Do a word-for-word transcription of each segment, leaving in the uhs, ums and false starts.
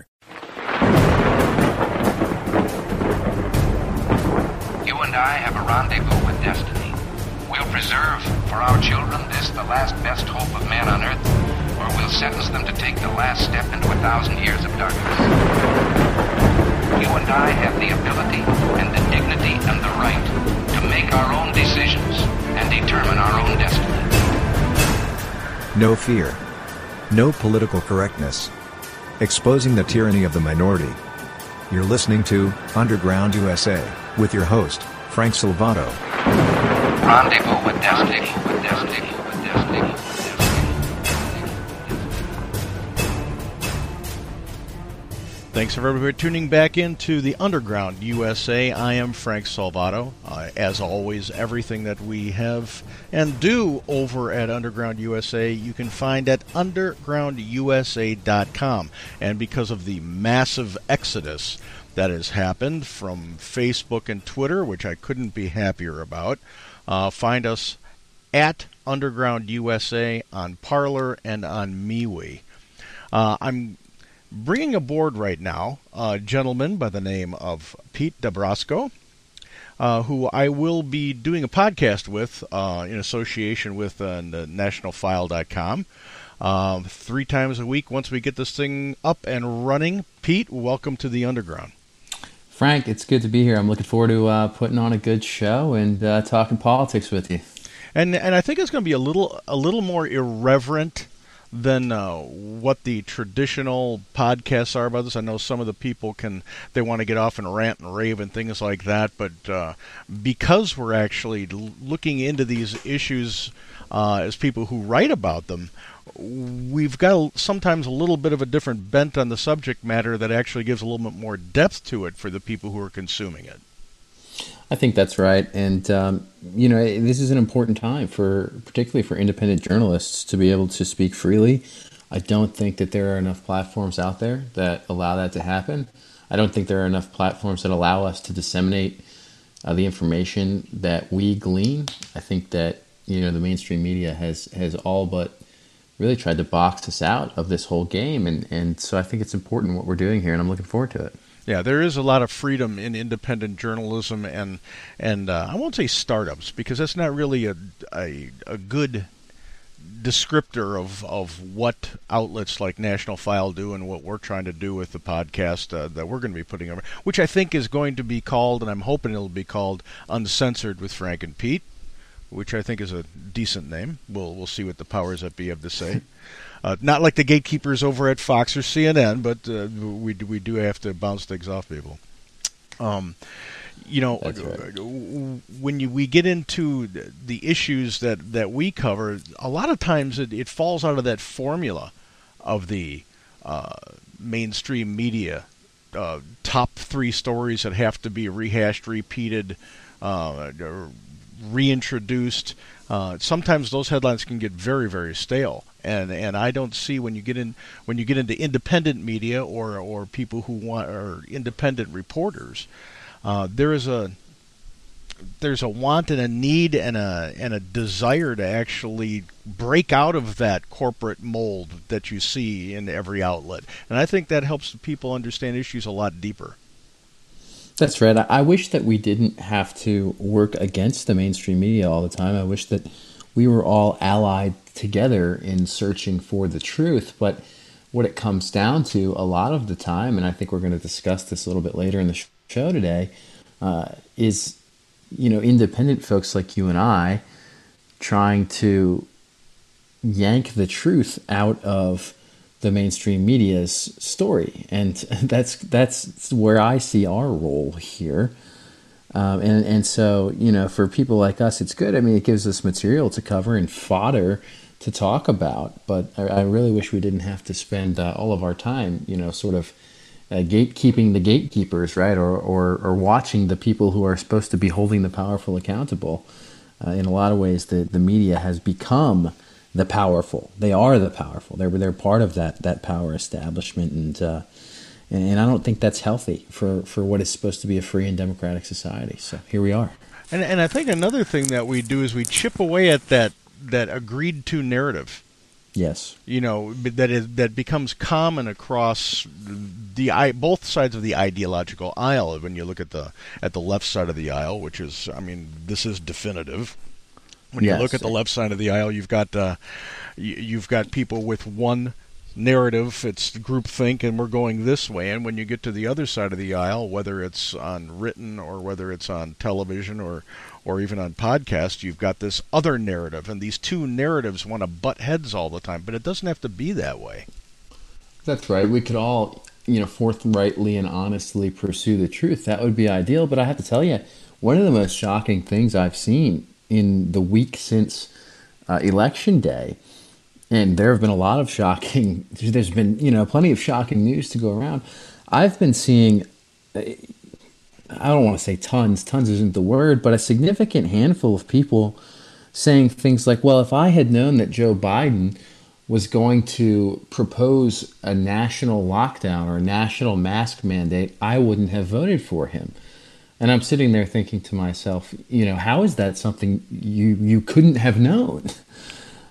You and I have a rendezvous with destiny. We'll preserve for our children this, the last best hope of man on earth, or we'll sentence them to take the last step into a thousand years of darkness. You and I have the ability and the dignity and the right to make our own decisions and determine our own destiny. No fear. No political correctness. Exposing the tyranny of the minority. You're listening to Underground U S A with your host, Frank Salvato. Rendezvous with destiny, with destiny, with destiny. Thanks for everybody tuning back into the Underground U S A. I am Frank Salvato. Uh, as always, everything that we have and do over at Underground U S A, you can find at underground U S A dot com. And because of the massive exodus that has happened from Facebook and Twitter, which I couldn't be happier about, uh, find us at Underground U S A on Parler and on MeWe. Uh, I'm bringing aboard right now a gentleman by the name of Pete DeBrascio, uh, who I will be doing a podcast with uh, in association with uh, National File dot com uh, three times a week once we get this thing up and running. Pete, welcome to the Underground. Frank, it's good to be here. I'm looking forward to uh, putting on a good show and uh, talking politics with you. And and I think it's going to be a little a little more irreverent than uh, what the traditional podcasts are about this. I know some of the people can, they want to get off and rant and rave and things like that, but uh, because we're actually looking into these issues uh, as people who write about them, we've got sometimes a little bit of a different bent on the subject matter that actually gives a little bit more depth to it for the people who are consuming it. I think that's right. And, um, you know, this is an important time for, particularly for independent journalists to be able to speak freely. I don't think that there are enough platforms out there that allow that to happen. I don't think there are enough platforms that allow us to disseminate uh, the information that we glean. I think that, you know, the mainstream media has, has all but really tried to box us out of this whole game. And, and so I think it's important what we're doing here, and I'm looking forward to it. Yeah, there is a lot of freedom in independent journalism, and and uh, I won't say startups, because that's not really a a, a good descriptor of, of what outlets like National File do and what we're trying to do with the podcast uh, that we're going to be putting over, which I think is going to be called, and I'm hoping it'll be called, Uncensored with Frank and Pete, which I think is a decent name. We'll we'll see what the powers that be have to say. Uh, not like the gatekeepers over at Fox or C N N, but uh, we do, we do have to bounce things off people. Um, you know, That's right. when you, we get into the issues that, that we cover, a lot of times it, it falls out of that formula of the uh, mainstream media uh, top three stories that have to be rehashed, repeated, uh, reintroduced. Uh, sometimes those headlines can get very, very stale. And and I don't see when you get in when you get into independent media or or people who want are independent reporters, uh, there is a there's a want and a need and a and a desire to actually break out of that corporate mold that you see in every outlet. And I think that helps people understand issues a lot deeper. That's right. I wish that we didn't have to work against the mainstream media all the time. I wish that we were all allied together in searching for the truth. But what it comes down to a lot of the time, and I think we're going to discuss this a little bit later in the show today, uh, is, you know, independent folks like you and I trying to yank the truth out of the mainstream media's story. And that's that's where I see our role here. Um, and, and so, you know, for people like us, it's good. I mean, it gives us material to cover and fodder to talk about. But I, I really wish we didn't have to spend uh, all of our time, you know, sort of uh, gatekeeping the gatekeepers, right, or, or or watching the people who are supposed to be holding the powerful accountable. Uh, in a lot of ways, the, the media has become the powerful. They are the powerful. They're they're part of that that power establishment, and uh, and I don't think that's healthy for, for what is supposed to be a free and democratic society. So here we are. And and I think another thing that we do is we chip away at that that agreed to narrative. Yes. You know, that is that becomes common across the both sides of the ideological aisle. When you look at the at the left side of the aisle, which is, I mean, this is definitive. When yes. you look at the left side of the aisle, you've got uh, you've got people with one narrative. It's groupthink, and we're going this way. And when you get to the other side of the aisle, whether it's on written or whether it's on television or or even on podcast, you've got this other narrative, and these two narratives want to butt heads all the time, but it doesn't have to be that way. That's right. We could all, you know, forthrightly and honestly pursue the truth. That would be ideal, but I have to tell you, one of the most shocking things I've seen in the week since uh, Election Day, and there have been a lot of shocking, there's been, you know, plenty of shocking news to go around. I've been seeing... Uh, I don't want to say tons, tons isn't the word, but a significant handful of people saying things like, well, if I had known that Joe Biden was going to propose a national lockdown or a national mask mandate, I wouldn't have voted for him. And I'm sitting there thinking to myself, you know, how is that something you, you couldn't have known?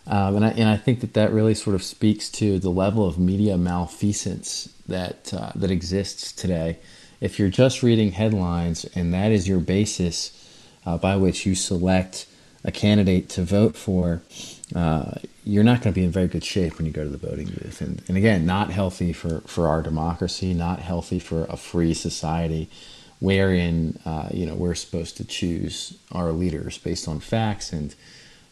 Um, and, I, and I think that that really sort of speaks to the level of media malfeasance that uh, that exists today. If you're just reading headlines and that is your basis uh, by which you select a candidate to vote for, uh, you're not going to be in very good shape when you go to the voting booth. And, and again, not healthy for, for our democracy, not healthy for a free society wherein uh, you know, we're supposed to choose our leaders based on facts and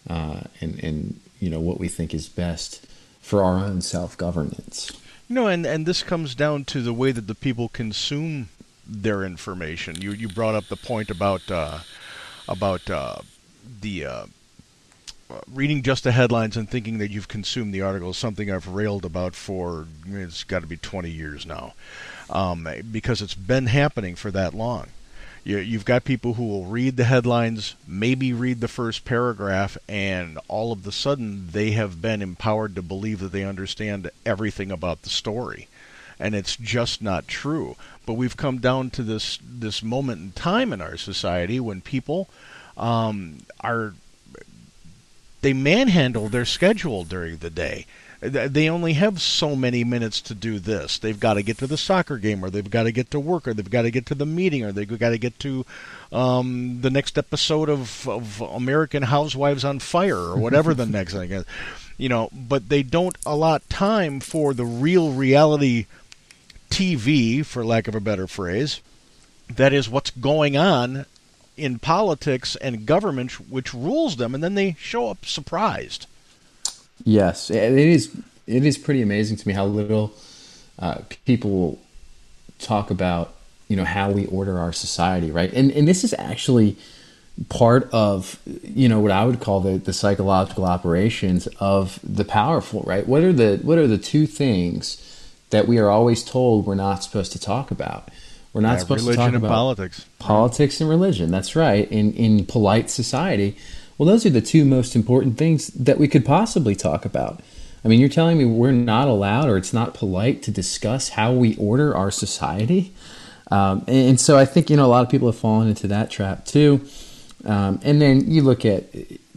uh, and and you know, what we think is best for our own self-governance. You know, and, and this comes down to the way that the people consume their information. You you brought up the point about uh, about uh, the uh, reading just the headlines and thinking that you've consumed the article is something I've railed about for, it's got to be twenty years now, um, because it's been happening for that long. You, you've got people who will read the headlines, maybe read the first paragraph, and all of a sudden they have been empowered to believe that they understand everything about the story. And it's just not true. But we've come down to this, this moment in time in our society when people um, are, they manhandle their schedule during the day. They only have so many minutes to do this. They've got to get to the soccer game, or they've got to get to work, or they've got to get to the meeting, or they've got to get to um, the next episode of, of American Housewives on Fire, or whatever the next thing is. You know, but they don't allot time for the real reality T V, for lack of a better phrase. That is what's going on in politics and government, which rules them, and then they show up surprised. Yes, it is. It is pretty amazing to me how little uh, people talk about, you know, how we order our society, right? And and this is actually part of, you know, what I would call the, the psychological operations of the powerful, right? What are the what are the two things that we are always told we're not supposed to talk about? We're not yeah, supposed to talk about religion and politics, politics and religion. That's right. In in polite society. Well, those are the two most important things that we could possibly talk about. I mean, you're telling me we're not allowed, or it's not polite to discuss how we order our society? Um, and, and so I think, you know, a lot of people have fallen into that trap too. Um, and then you look at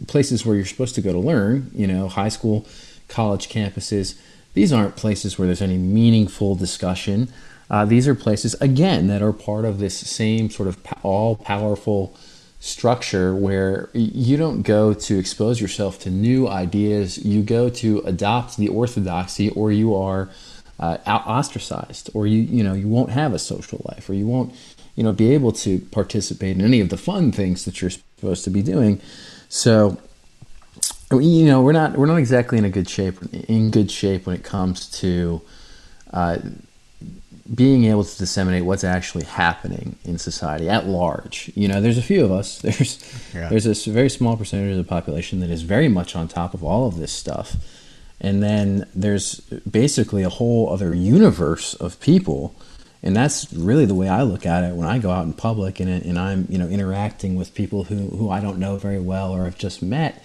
places where you're supposed to go to learn, you know, high school, college campuses. These aren't places where there's any meaningful discussion. Uh, these are places, again, that are part of this same sort of all-powerful structure where you don't go to expose yourself to new ideas, you go to adopt the orthodoxy, or you are uh, out ostracized, or you you know you won't have a social life, or you won't you know be able to participate in any of the fun things that you're supposed to be doing. So you know we're not we're not exactly in a good shape in good shape when it comes to uh, being able to disseminate what's actually happening in society at large. You know, there's a few of us. There's yeah. there's a very small percentage of the population that is very much on top of all of this stuff. And then there's basically a whole other universe of people And that's really the way I look at it when I go out in public and, and I'm, you know, interacting with people who, who I don't know very well or have just met.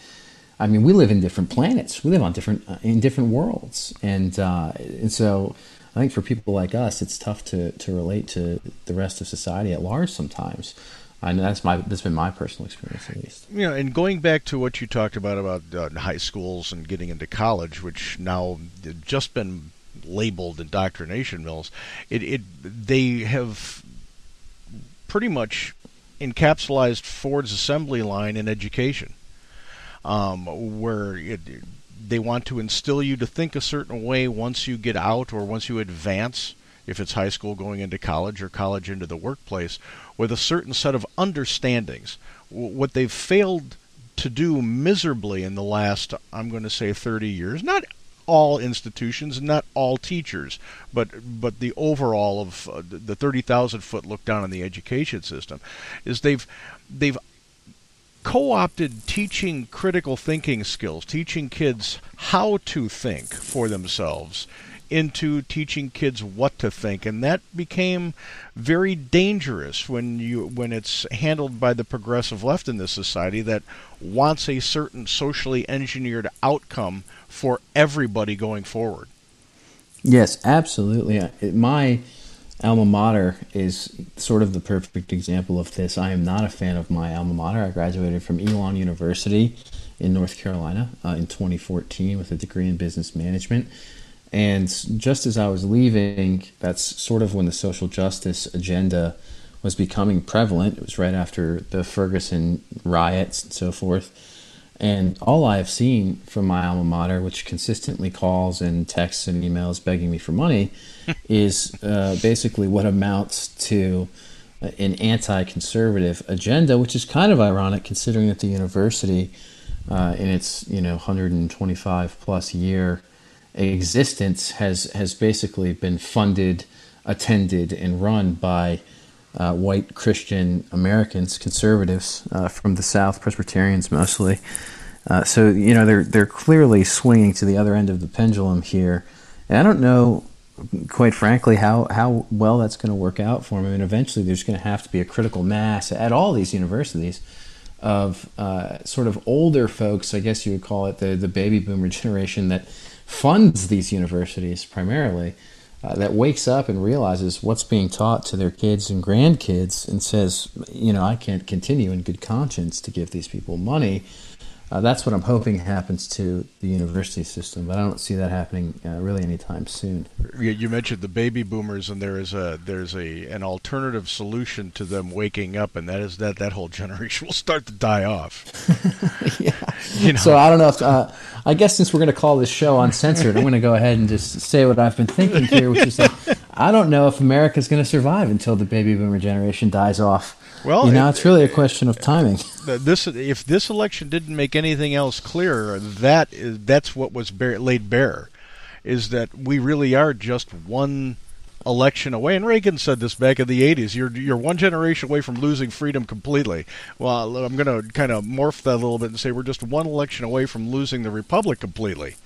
I mean, we live in different planets. We live on different uh, in different worlds. And uh, and so I think for people like us, it's tough to, to relate to the rest of society at large sometimes. I know that's my that's been my personal experience at least. Yeah, and going back to what you talked about about uh, high schools and getting into college, which now just been labeled indoctrination mills, it, it they have pretty much encapsulated Ford's assembly line in education, um, where it, they want to instill you to think a certain way once you get out or once you advance. If it's high school going into college or college into the workplace, with a certain set of understandings. What they've failed to do miserably in the last, I'm going to say, thirty years, not all institutions, not all teachers, but but the overall of uh, the thirty thousand foot look down on the education system, is they've they've co-opted teaching critical thinking skills, teaching kids how to think for themselves, into teaching kids what to think, and that became very dangerous when you when it's handled by the progressive left in this society that wants a certain socially engineered outcome for everybody going forward. Yes, absolutely. My alma mater is sort of the perfect example of this. I am not a fan of my alma mater. I graduated from Elon University in North Carolina uh, in twenty fourteen with a degree in business management. And just as I was leaving, that's sort of when the social justice agenda was becoming prevalent. It was right after the Ferguson riots and so forth. And all I have seen from my alma mater, which consistently calls and texts and emails begging me for money, is uh, basically what amounts to an anti-conservative agenda, which is kind of ironic considering that the university uh, in its, you know, one hundred twenty-five plus year existence has has basically been funded, attended, and run by uh, white Christian Americans, conservatives uh, from the South, Presbyterians mostly. Uh, so you know they're they're clearly swinging to the other end of the pendulum here, and I don't know, quite frankly, how how well that's going to work out for them. I mean, eventually there's going to have to be a critical mass at all these universities of uh, sort of older folks, I guess you would call it the the baby boomer generation that funds these universities primarily, uh, that wakes up and realizes what's being taught to their kids and grandkids and says, you know, I can't continue in good conscience to give these people money. Uh, that's what I'm hoping happens to the university system, but I don't see that happening uh, really anytime soon. You mentioned the baby boomers, and there is a there's a an alternative solution to them waking up, and that is that that whole generation will start to die off. Yeah. You know? So I don't know if uh, I guess since we're going to call this show Uncensored, I'm going to go ahead and just say what I've been thinking here, which is that I don't know if America's going to survive until the baby boomer generation dies off. Well, you know, it, it's really a question of timing. This, if this election didn't make anything else clearer, that is, that's what was bare, laid bare, is that we really are just one election away. And Reagan said this back in the eighties, you're you're one generation away from losing freedom completely. Well, I'm going to kind of morph that a little bit and say we're just one election away from losing the republic completely.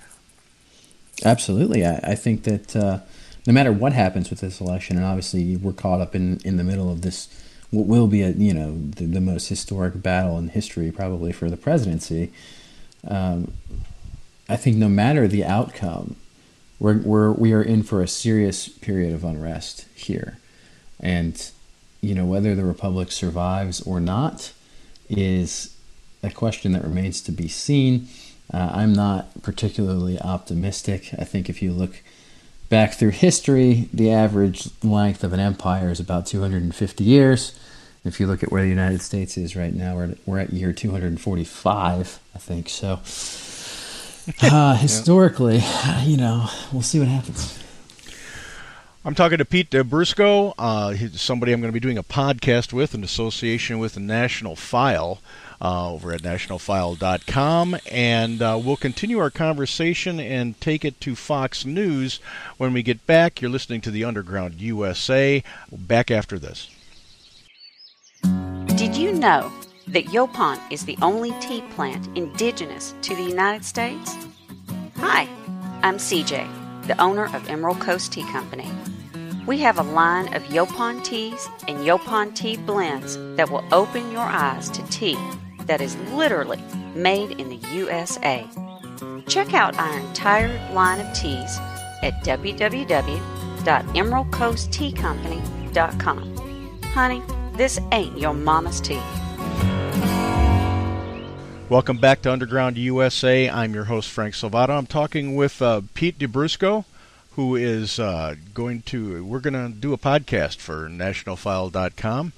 Absolutely. I, I think that uh, no matter what happens with this election, and obviously we're caught up in, in the middle of this, what will be a, you know, the, the most historic battle in history probably for the presidency. Um, I think no matter the outcome, we're, we're, we are in for a serious period of unrest here. And, you know, whether the republic survives or not is a question that remains to be seen. Uh, I'm not particularly optimistic. I think if you look back through history, the average length of an empire is about two hundred fifty years. If you look at where the United States is right now, we're at, we're at year two hundred forty-five, I think. So uh, historically, yeah. You know, we'll see what happens. I'm talking to Pete DeBrascio, uh, he's somebody I'm going to be doing a podcast with in association with the National File. Uh, over at National File dot com, and uh, we'll continue our conversation and take it to Fox News when we get back. You're listening to the Underground U S A. Back after this. Did you know that Yopon is the only tea plant indigenous to the United States? Hi, I'm C J, the owner of Emerald Coast Tea Company. We have a line of Yopon teas and Yopon tea blends that will open your eyes to tea that is literally made in the U S A. Check out our entire line of teas at w w w dot emerald coast tea company dot com. Honey, this ain't your mama's tea. Welcome back to Underground U S A. I'm your host, Frank Salvato. I'm talking with uh, Pete DeBrascio, who is uh, going to, we're going to do a podcast for national file dot com.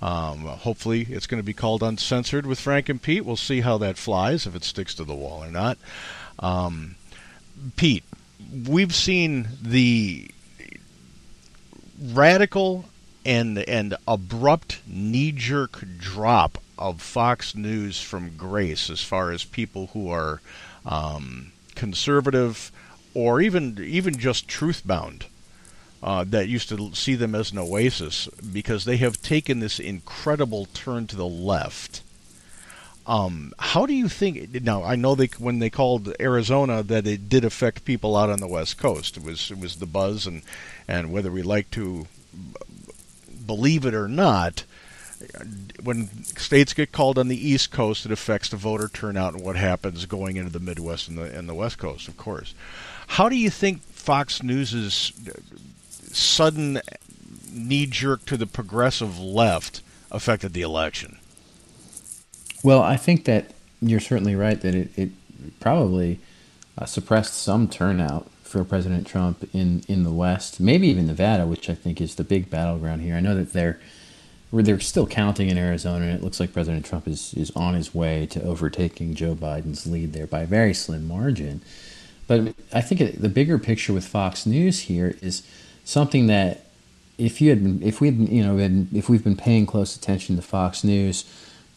Um, hopefully it's going to be called Uncensored with Frank and Pete. We'll see how that flies, if it sticks to the wall or not. Um, Pete, we've seen the radical and, and abrupt knee-jerk drop of Fox News from grace as far as people who are um, conservative or even even just truth-bound uh, that used to see them as an oasis, because they have taken this incredible turn to the left. Um, how do you think... Now, I know they when they called Arizona that it did affect people out on the West Coast. It was it was the buzz, and, and whether we like to believe it or not, when states get called on the East Coast, it affects the voter turnout and what happens going into the Midwest and the, and the West Coast, of course. How do you think Fox News's sudden knee-jerk to the progressive left affected the election? Well, I think that you're certainly right that it, it probably uh, suppressed some turnout for President Trump in, in the West, maybe even Nevada, which I think is the big battleground here. I know that they're Where they're still counting in Arizona, and it looks like President Trump is, is on his way to overtaking Joe Biden's lead there by a very slim margin. But I think the bigger picture with Fox News here is something that if you had been, if we had, you know, been, if we've been paying close attention to Fox News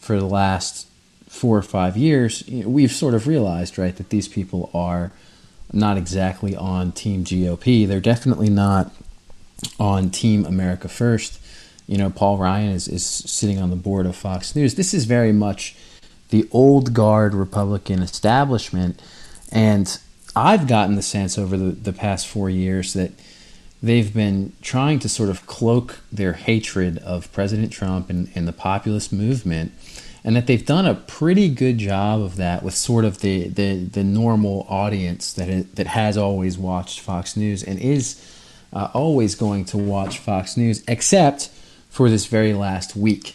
for the last four or five years, you know, we've sort of realized, right, that these people are not exactly on Team G O P. They're definitely not on Team America First. You know, Paul Ryan is, is sitting on the board of Fox News. This is very much the old guard Republican establishment. And I've gotten the sense over the, the past four years that they've been trying to sort of cloak their hatred of President Trump and, and the populist movement, and that they've done a pretty good job of that with sort of the, the, the normal audience that it, that has always watched Fox News and is uh, always going to watch Fox News, except for this very last week.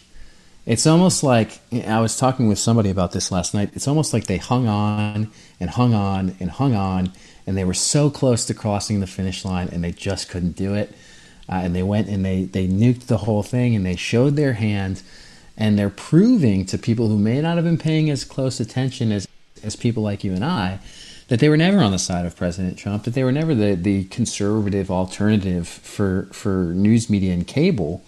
It's almost like, I was talking with somebody about this last night, it's almost like they hung on and hung on and hung on, and they were so close to crossing the finish line and they just couldn't do it. Uh, and they went and they, they nuked the whole thing and they showed their hand, and they're proving to people who may not have been paying as close attention as, as people like you and I, that they were never on the side of President Trump, that they were never the, the conservative alternative for, for news media and cable,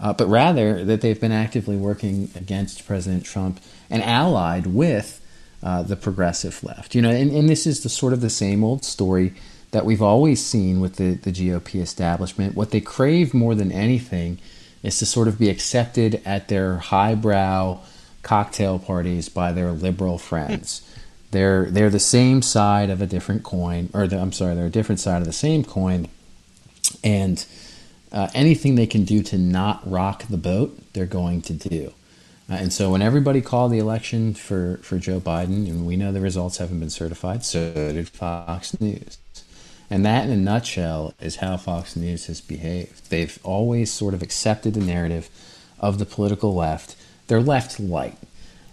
Uh, but rather that they've been actively working against President Trump and allied with uh, the progressive left. You know, and, and this is the sort of the same old story that we've always seen with the, the G O P establishment. What they crave more than anything is to sort of be accepted at their highbrow cocktail parties by their liberal friends. They're they're the same side of a different coin, or the, I'm sorry, they're a different side of the same coin, and Uh, anything they can do to not rock the boat, they're going to do. Uh, and so when everybody called the election for, for Joe Biden, and we know the results haven't been certified, so did Fox News. And that, in a nutshell, is how Fox News has behaved. They've always sort of accepted the narrative of the political left. They're left light.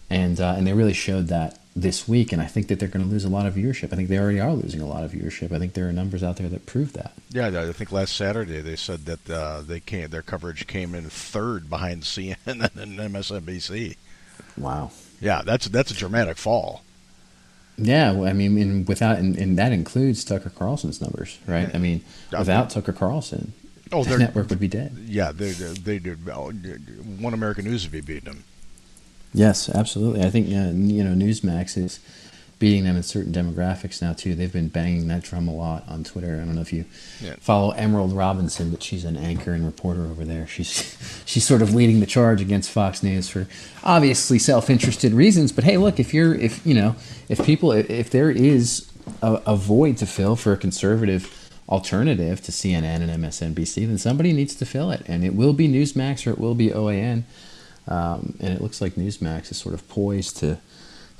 And, uh, and they really showed that this week, and I think that they're going to lose a lot of viewership. I think they already are losing a lot of viewership. I think there are numbers out there that prove that. Yeah, I think last Saturday they said that uh, they came, their coverage came in third behind C N N and M S N B C. Wow. Yeah, that's that's a dramatic fall. Yeah, well, I mean, and without and, and that includes Tucker Carlson's numbers, right? Yeah. I mean, without Tucker Carlson, oh, the network would be dead. Yeah, they they did. One American News would be beating them. Yes, absolutely. I think, uh, you know, Newsmax is beating them in certain demographics now, too. They've been banging that drum a lot on Twitter. I don't know if you yeah. follow Emerald Robinson, but she's an anchor and reporter over there. She's she's sort of leading the charge against Fox News for obviously self-interested reasons. But, hey, look, if you're if, you know, if people if there is a, a void to fill for a conservative alternative to C N N and M S N B C, then somebody needs to fill it. And it will be Newsmax or it will be O A N. Um, and it looks like Newsmax is sort of poised to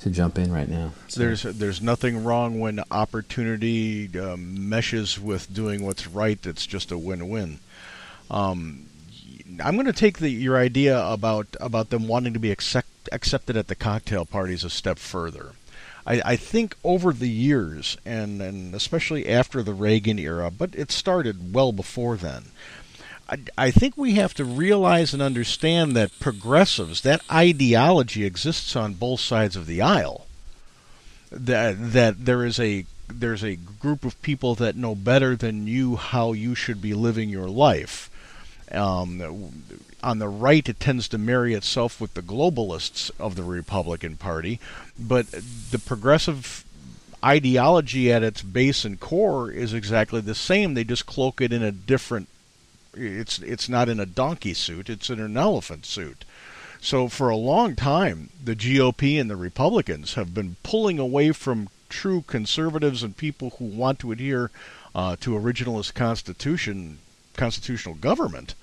to jump in right now. So. There's there's nothing wrong when opportunity um, meshes with doing what's right. That's just a win-win. Um, I'm going to take the, your idea about about them wanting to be accept, accepted at the cocktail parties a step further. I, I think over the years, and, and especially after the Reagan era, but it started well before then, I, I think we have to realize and understand that progressives, that ideology exists on both sides of the aisle. That that there is a there's a group of people that know better than you how you should be living your life. Um, on the right, it tends to marry itself with the globalists of the Republican Party, but the progressive ideology at its base and core is exactly the same. They just cloak it in a different, it's it's not in a donkey suit, it's in an elephant suit. So for a long time, the G O P and the Republicans have been pulling away from true conservatives and people who want to adhere uh, to originalist constitution constitutional government,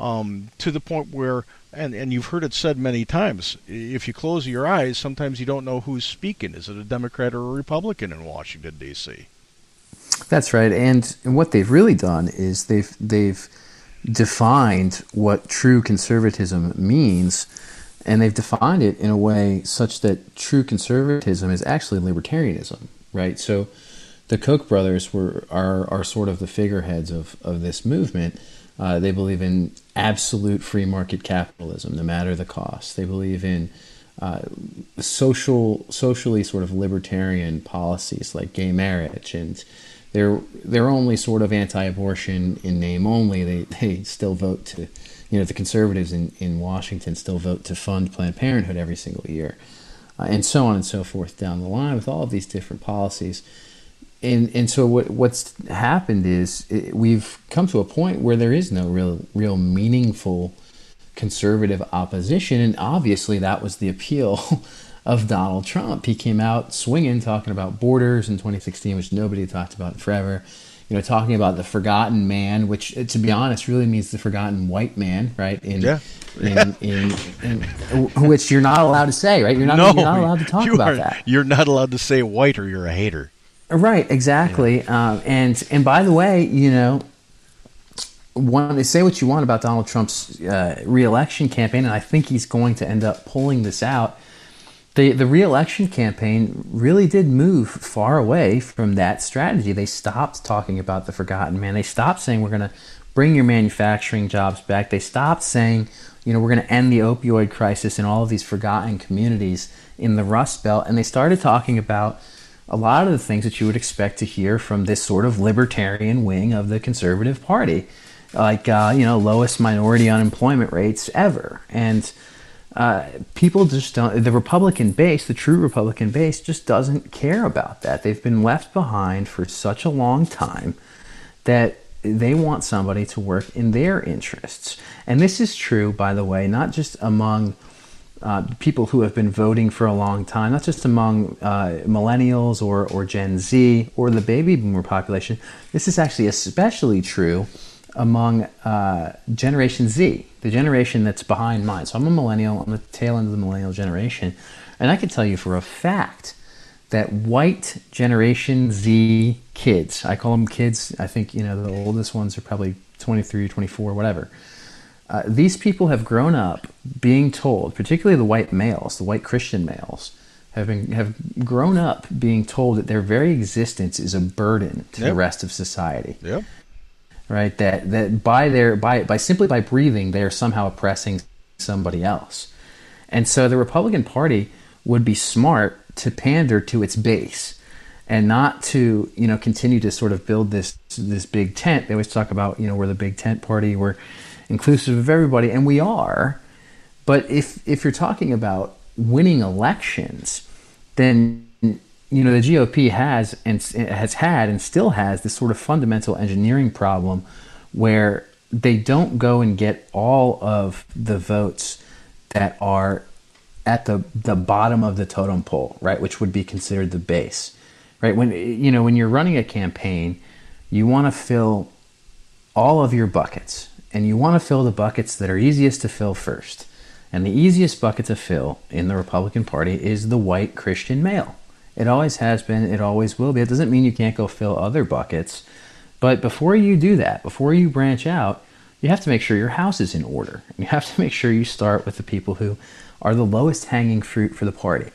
um, to the point where, and, and you've heard it said many times, if you close your eyes, sometimes you don't know who's speaking. Is it a Democrat or a Republican in Washington, D C? That's right. And, and what they've really done is they've they've defined what true conservatism means, and they've defined it in a way such that true conservatism is actually libertarianism, right? So the Koch brothers were are, are sort of the figureheads of, of this movement. Uh, they believe in absolute free market capitalism, no matter the cost. They believe in uh, social, socially sort of libertarian policies like gay marriage, and they're they're only sort of anti-abortion in name only. They they still vote to, you know, the conservatives in, in Washington still vote to fund Planned Parenthood every single year, uh, and so on and so forth down the line with all of these different policies. And and so what what's happened is it, we've come to a point where there is no real real meaningful conservative opposition, and obviously that was the appeal of Donald Trump. He came out swinging, talking about borders in twenty sixteen, which nobody had talked about forever. You know, talking about the forgotten man, which to be honest really means the forgotten white man, right? In, yeah. In, in, in, in, which you're not allowed to say, right? You're not, no, you're not allowed to talk you about are, that. You're not allowed to say white, or you're a hater. Right, exactly, yeah. um, and and by the way, you know, one, they say what you want about Donald Trump's uh, re-election campaign, and I think he's going to end up pulling this out. The the re-election campaign really did move far away from that strategy. They stopped talking about the forgotten man. They stopped saying we're going to bring your manufacturing jobs back. They stopped saying, you know, we're going to end the opioid crisis in all of these forgotten communities in the Rust Belt, and they started talking about a lot of the things that you would expect to hear from this sort of libertarian wing of the conservative party, like, uh, you know, lowest minority unemployment rates ever. And uh, people just don't, the Republican base, the true Republican base, just doesn't care about that. They've been left behind for such a long time that they want somebody to work in their interests. And this is true, by the way, not just among Uh, people who have been voting for a long time, not just among uh, millennials or, or Gen Z or the baby boomer population. This is actually especially true among uh, Generation Z, the generation that's behind mine. So I'm a millennial, I'm the tail end of the millennial generation. And I can tell you for a fact that white Generation Z kids, I call them kids, I think, you know, the oldest ones are probably twenty-three, twenty-four, whatever. Uh, these people have grown up being told, particularly the white males, the white Christian males, have been have grown up being told that their very existence is a burden to yep. the rest of society. Yep. Right? That that by their by by simply by breathing, they are somehow oppressing somebody else. And so the Republican Party would be smart to pander to its base and not to, you know, continue to sort of build this this big tent. They always talk about, you know, we're the big tent party, we're inclusive of everybody, and we are. But if if you're talking about winning elections, then, you know, the G O P has and has had and still has this sort of fundamental engineering problem where they don't go and get all of the votes that are at the the bottom of the totem pole, right, which would be considered the base, right? When, you know, when you're running a campaign, you want to fill all of your buckets, and you want to fill the buckets that are easiest to fill first. And the easiest bucket to fill in the Republican Party is the white Christian male. It always has been, it always will be. It doesn't mean you can't go fill other buckets, but before you do that, before you branch out, you have to make sure your house is in order. You have to make sure you start with the people who are the lowest hanging fruit for the party.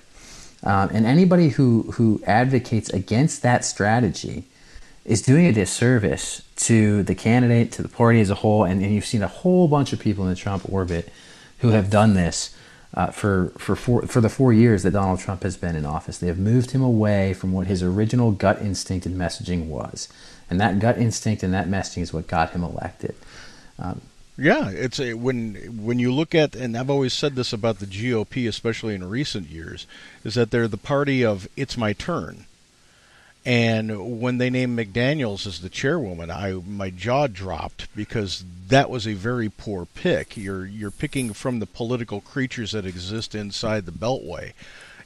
Um, and anybody who, who advocates against that strategy is doing a disservice to the candidate, to the party as a whole, and, and you've seen a whole bunch of people in the Trump orbit who have done this uh, for, for, four, for the four years that Donald Trump has been in office. They have moved him away from what his original gut instinct and messaging was. And that gut instinct and that messaging is what got him elected. Um, yeah, it's a, when when you look at, and I've always said this about the G O P, especially in recent years, is that they're the party of it's my turn. And when they named McDaniels as the chairwoman, I my jaw dropped because that was a very poor pick. You're you're picking from the political creatures that exist inside the Beltway.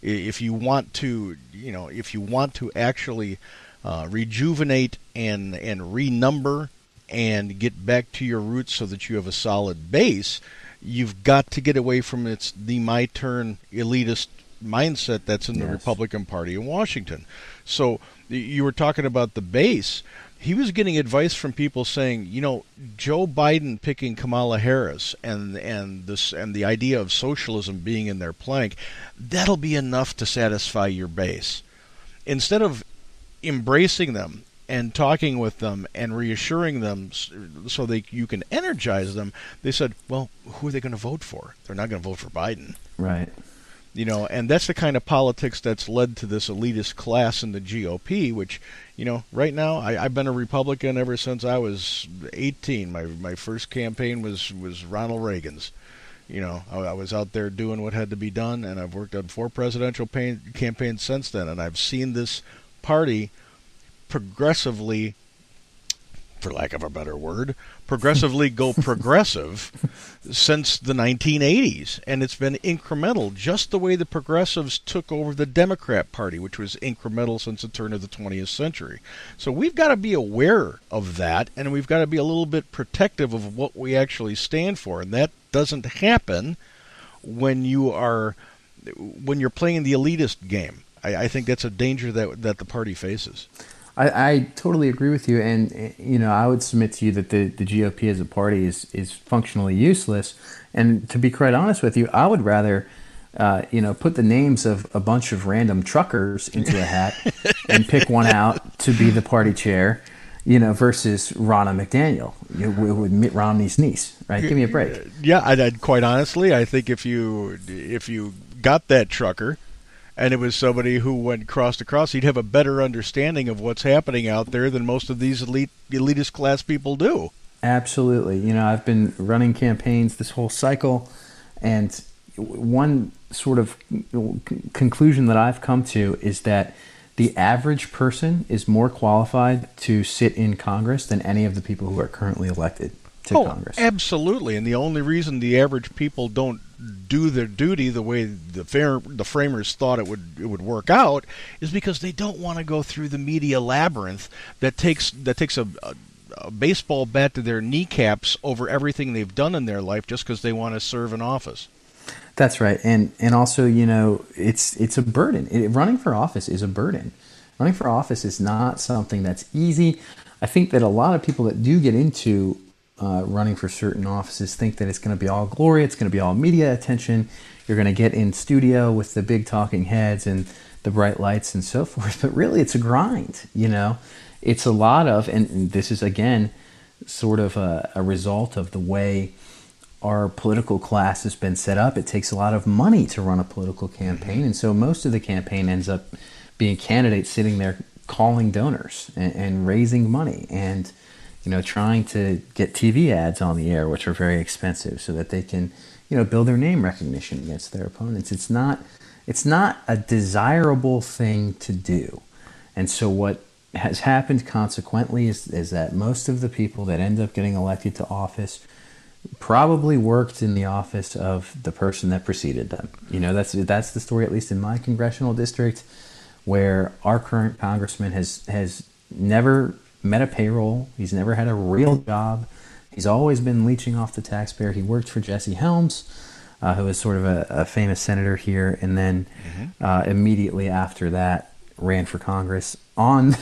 If you want to, you know, if you want to actually uh, rejuvenate and and renumber and get back to your roots so that you have a solid base, you've got to get away from it's the my turn elitist mindset that's in yes. the Republican Party in Washington. So you were talking about the base. He was getting advice from people saying, you know, Joe Biden picking Kamala Harris and and this and the idea of socialism being in their plank, that'll be enough to satisfy your base. Instead of embracing them and talking with them and reassuring them so they you can energize them, they said, well, who are they going to vote for? They're not going to vote for Biden. Right. You know, and that's the kind of politics that's led to this elitist class in the G O P, which, you know, right now, I, I've been a Republican ever since I was eighteen. My my first campaign was, was Ronald Reagan's. You know, I, I was out there doing what had to be done, and I've worked on four presidential pain, campaigns since then, and I've seen this party progressively, for lack of a better word, progressively go progressive since the nineteen eighties. And it's been incremental, just the way the progressives took over the Democrat Party, which was incremental since the turn of the twentieth century. So we've got to be aware of that, and we've got to be a little bit protective of what we actually stand for. And that doesn't happen when you are when you're playing the elitist game. I, I think that's a danger that that the party faces. I, I totally agree with you, and you know I would submit to you that the, the G O P as a party is, is functionally useless. And to be quite honest with you, I would rather uh, you know put the names of a bunch of random truckers into a hat and pick one out to be the party chair, you know, versus Ronna McDaniel, you know, with Mitt Romney's niece. Right? Give me a break. Yeah, I'd, I'd quite honestly, I think if you if you got that trucker, and it was somebody who went cross to cross, he'd have a better understanding of what's happening out there than most of these elite, elitist class people do. Absolutely. You know, I've been running campaigns this whole cycle, and one sort of conclusion that I've come to is that the average person is more qualified to sit in Congress than any of the people who are currently elected to oh, Congress. Absolutely. And the only reason the average people don't do their duty the way the fair, the framers thought it would it would work out is because they don't want to go through the media labyrinth that takes that takes a, a, a baseball bat to their kneecaps over everything they've done in their life just because they want to serve in office. That's right, and and also you know it's it's a burden. It, running for office is a burden. Running for office is not something that's easy. I think that a lot of people that do get into Uh, running for certain offices think that it's going to be all glory, it's going to be all media attention, you're going to get in studio with the big talking heads and the bright lights and so forth, but really it's a grind. You know, it's a lot of, and, and this is again sort of a, a result of the way our political class has been set up. It takes a lot of money to run a political campaign, and so most of the campaign ends up being candidates sitting there calling donors and, and raising money and you know, trying to get T V ads on the air, which are very expensive, so that they can, you know, build their name recognition against their opponents. It's not, it's not a desirable thing to do. And so what has happened consequently is, is that most of the people that end up getting elected to office probably worked in the office of the person that preceded them. You know, that's that's the story, at least in my congressional district, where our current congressman has has never meta payroll. He's never had a real job. He's always been leeching off the taxpayer. He worked for Jesse Helms, uh, who was sort of a, a famous senator here, and then mm-hmm. uh, immediately after that ran for Congress on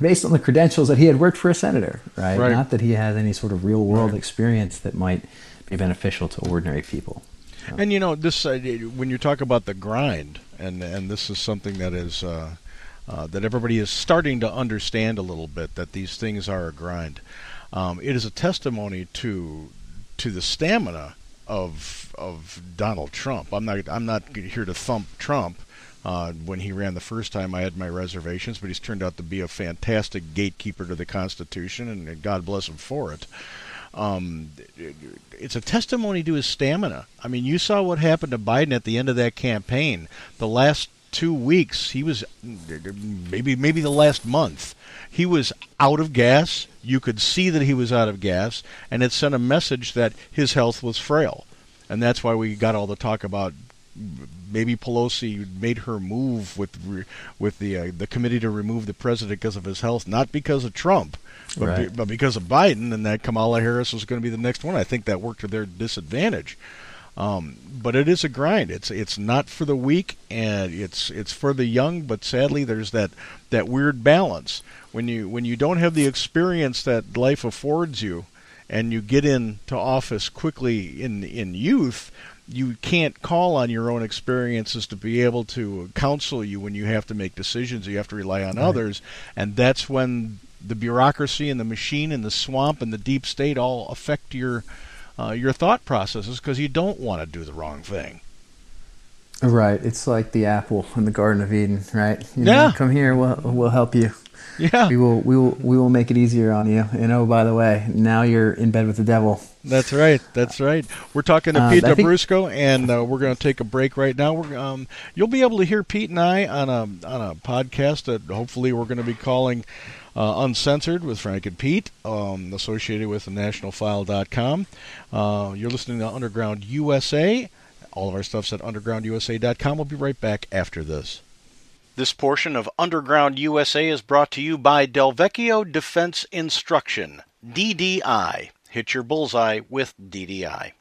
based on the credentials that he had worked for a senator, right? right. Not that he has any sort of real world right. experience that might be beneficial to ordinary people. So. And you know, this uh, when you talk about the grind, and and this is something that is uh, uh, that everybody is starting to understand a little bit, that these things are a grind. Um, it is a testimony to to the stamina of of Donald Trump. I'm not I'm not here to thump Trump. Uh, when he ran the first time, I had my reservations, but he's turned out to be a fantastic gatekeeper to the Constitution, and, and God bless him for it. Um, it, it's a testimony to his stamina. I mean, you saw what happened to Biden at the end of that campaign. The last two weeks, he was maybe maybe the last month, he was out of gas. You could see that he was out of gas, and it sent a message that his health was frail, and that's why we got all the talk about. Maybe Pelosi made her move with with the uh, the committee to remove the president because of his health, not because of Trump, but, right. be, but because of Biden, and that Kamala Harris was going to be the next one. I think that worked to their disadvantage. Um, but it is a grind. It's it's not for the weak, and it's it's for the young. But sadly, there's that, that weird balance when you when you don't have the experience that life affords you, and you get into office quickly in in youth. You can't call on your own experiences to be able to counsel you when you have to make decisions. You have to rely on right. others, and that's when the bureaucracy and the machine and the swamp and the deep state all affect your uh, your thought processes, because you don't want to do the wrong thing. Right. It's like the apple in the Garden of Eden, right? You yeah. know, come here, we'll we'll help you. Yeah. We will we will we will make it easier on you. And oh, by the way, now you're in bed with the devil. That's right. That's right. We're talking to uh, Pete DeBrascio, think- and uh, we're going to take a break right now. We're um, you'll be able to hear Pete and I on a on a podcast that hopefully we're going to be calling uh, Uncensored with Frank and Pete, um, associated with the National File dot com. Uh, you're listening to Underground U S A. All of our stuff's at Underground U S A dot com. We'll be right back after this. This portion of Underground U S A is brought to you by Delvecchio Defense Instruction, D D I. Hit your bullseye with D D I.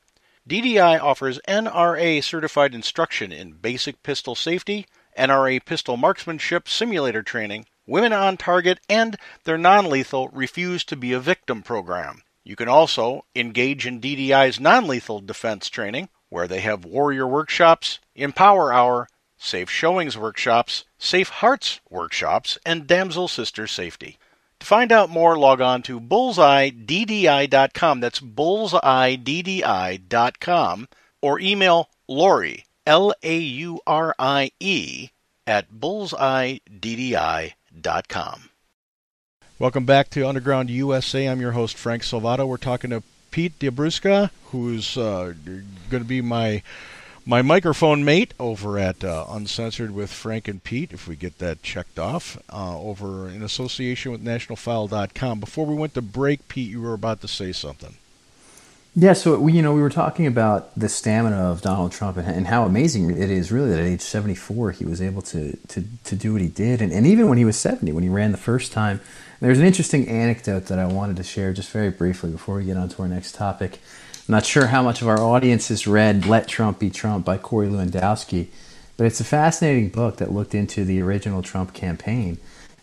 D D I offers N R A-certified instruction in basic pistol safety, N R A pistol marksmanship simulator training, women on target, and their non-lethal Refuse to Be a Victim program. You can also engage in D D I's non-lethal defense training, where they have warrior workshops, Empower Hour, Safe Showings workshops, Safe Hearts workshops, and Damsel Sister Safety. To find out more, log on to bullseye D D I dot com. That's bullseye D D I dot com. Or email Laurie, L A U R I E, at bullseye D D I dot com. Welcome back to Underground U S A. I'm your host, Frank Salvato. We're talking to Pete DeBrascio, who's uh, going to be my... my microphone mate over at uh, Uncensored with Frank and Pete, if we get that checked off, uh, over in association with National File dot com. Before we went to break, Pete, you were about to say something. Yeah, so we, you know, we were talking about the stamina of Donald Trump and, and how amazing it is, really, that at age seventy-four he was able to to, to do what he did. And, and even when he was seventy, when he ran the first time, there's an interesting anecdote that I wanted to share just very briefly before we get on to our next topic. I'm not sure how much of our audience has read Let Trump Be Trump by Corey Lewandowski, but it's a fascinating book that looked into the original Trump campaign.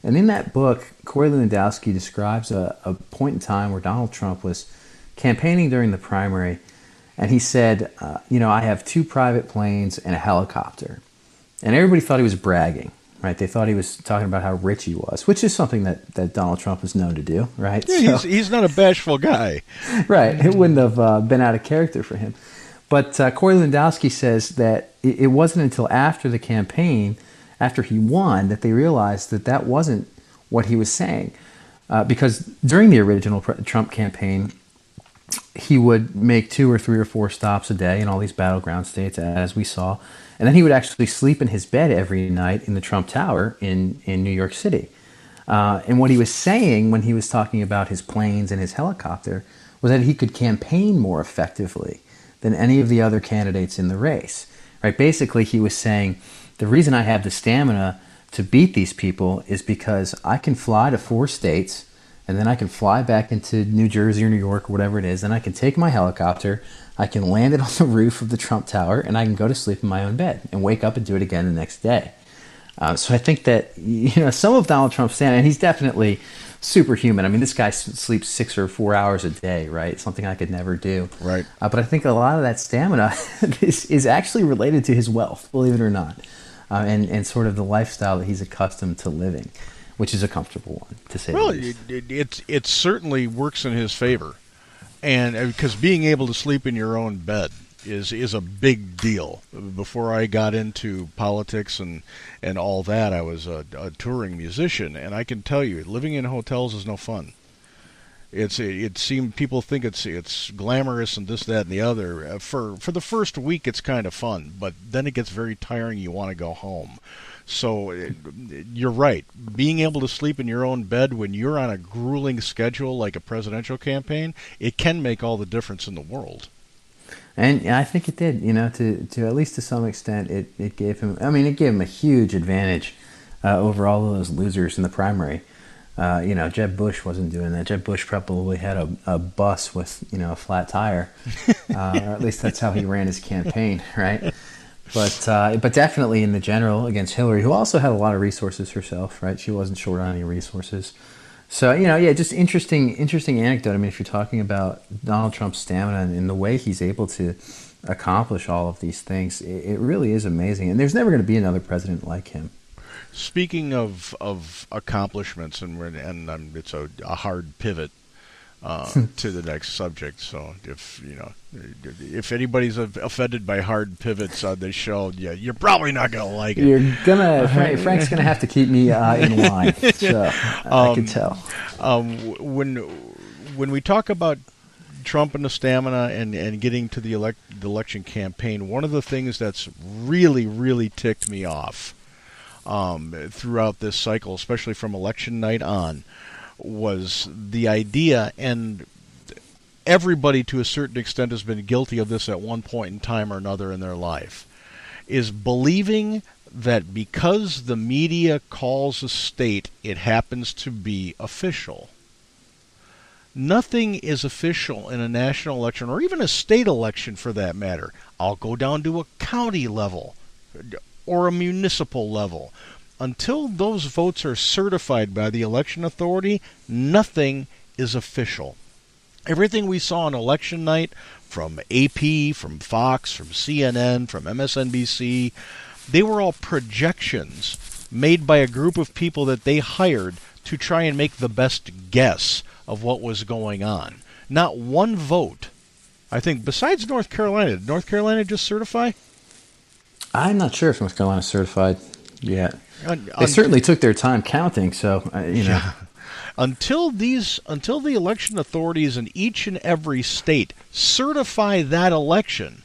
And in that book, Corey Lewandowski describes a, a point in time where Donald Trump was campaigning during the primary, and he said, uh, you know, I have two private planes and a helicopter. And everybody thought he was bragging, right? They thought he was talking about how rich he was, which is something that, that Donald Trump is known to do, right? Yeah, so, he's, he's not a bashful guy. Right. It wouldn't have uh, been out of character for him. But uh, Corey Lewandowski says that it, it wasn't until after the campaign, after he won, that they realized that that wasn't what he was saying. Uh, because during the original Trump campaign, he would make two or three or four stops a day in all these battleground states, as we saw. And then he would actually sleep in his bed every night in the Trump Tower in, in New York City. Uh, and what he was saying when he was talking about his planes and his helicopter was that he could campaign more effectively than any of the other candidates in the race. Right? Basically, he was saying, the reason I have the stamina to beat these people is because I can fly to four states, and then I can fly back into New Jersey or New York or whatever it is, and I can take my helicopter, I can land it on the roof of the Trump Tower, and I can go to sleep in my own bed and wake up and do it again the next day. Uh, so I think that, you know, some of Donald Trump's stand, and he's definitely superhuman. I mean, this guy sleeps six or four hours a day, right? Something I could never do. Right. Uh, but I think a lot of that stamina is, is actually related to his wealth, believe it or not, uh, and, and sort of the lifestyle that he's accustomed to living, which is a comfortable one, to say well, the least. It, it, it certainly works in his favor, and because being able to sleep in your own bed is is a big deal. Before I got into politics and, and all that, I was a, a touring musician, and I can tell you, living in hotels is no fun. It's it, it seemed people think it's it's glamorous and this, that, and the other. For for the first week, it's kind of fun, but then it gets very tiring. You want to go home. So it, you're right. Being able to sleep in your own bed when you're on a grueling schedule like a presidential campaign, it can make all the difference in the world. And I think it did, you know, to, to at least to some extent, it, it gave him, I mean, it gave him a huge advantage uh, over all of those losers in the primary. Uh, you know, Jeb Bush wasn't doing that. Jeb Bush probably had a, a bus with, you know, a flat tire. Uh, or at least that's how he ran his campaign, right? But uh, but definitely in the general against Hillary, who also had a lot of resources herself, right? She wasn't short on any resources. So, you know, yeah, just interesting, interesting anecdote. I mean, if you're talking about Donald Trump's stamina and, and the way he's able to accomplish all of these things, it, it really is amazing. And there's never going to be another president like him. Speaking of of accomplishments, and we're, and um, it's a, a hard pivot uh, to the next subject. So if you know, if anybody's offended by hard pivots on this show, yeah, you're probably not going to like it. You're gonna Frank, Frank's going to have to keep me uh, in line. So um, I can tell. Um, when when we talk about Trump and the stamina and, and getting to the elect the election campaign, one of the things that's really really ticked me off Um, throughout this cycle, especially from election night on, was the idea, and everybody to a certain extent has been guilty of this at one point in time or another in their life, is believing that because the media calls a state, it happens to be official. Nothing is official in a national election, or even a state election for that matter. I'll go down to a county level or a municipal level. Until those votes are certified by the election authority, nothing is official. Everything we saw on election night, from A P, from Fox, from C N N, from M S N B C, they were all projections made by a group of people that they hired to try and make the best guess of what was going on. Not one vote, I think, besides North Carolina. Did North Carolina just certify? I'm not sure if North Carolina's certified yet. Un- they un- certainly took their time counting, so uh, you know. Yeah. Until these, until the election authorities in each and every state certify that election,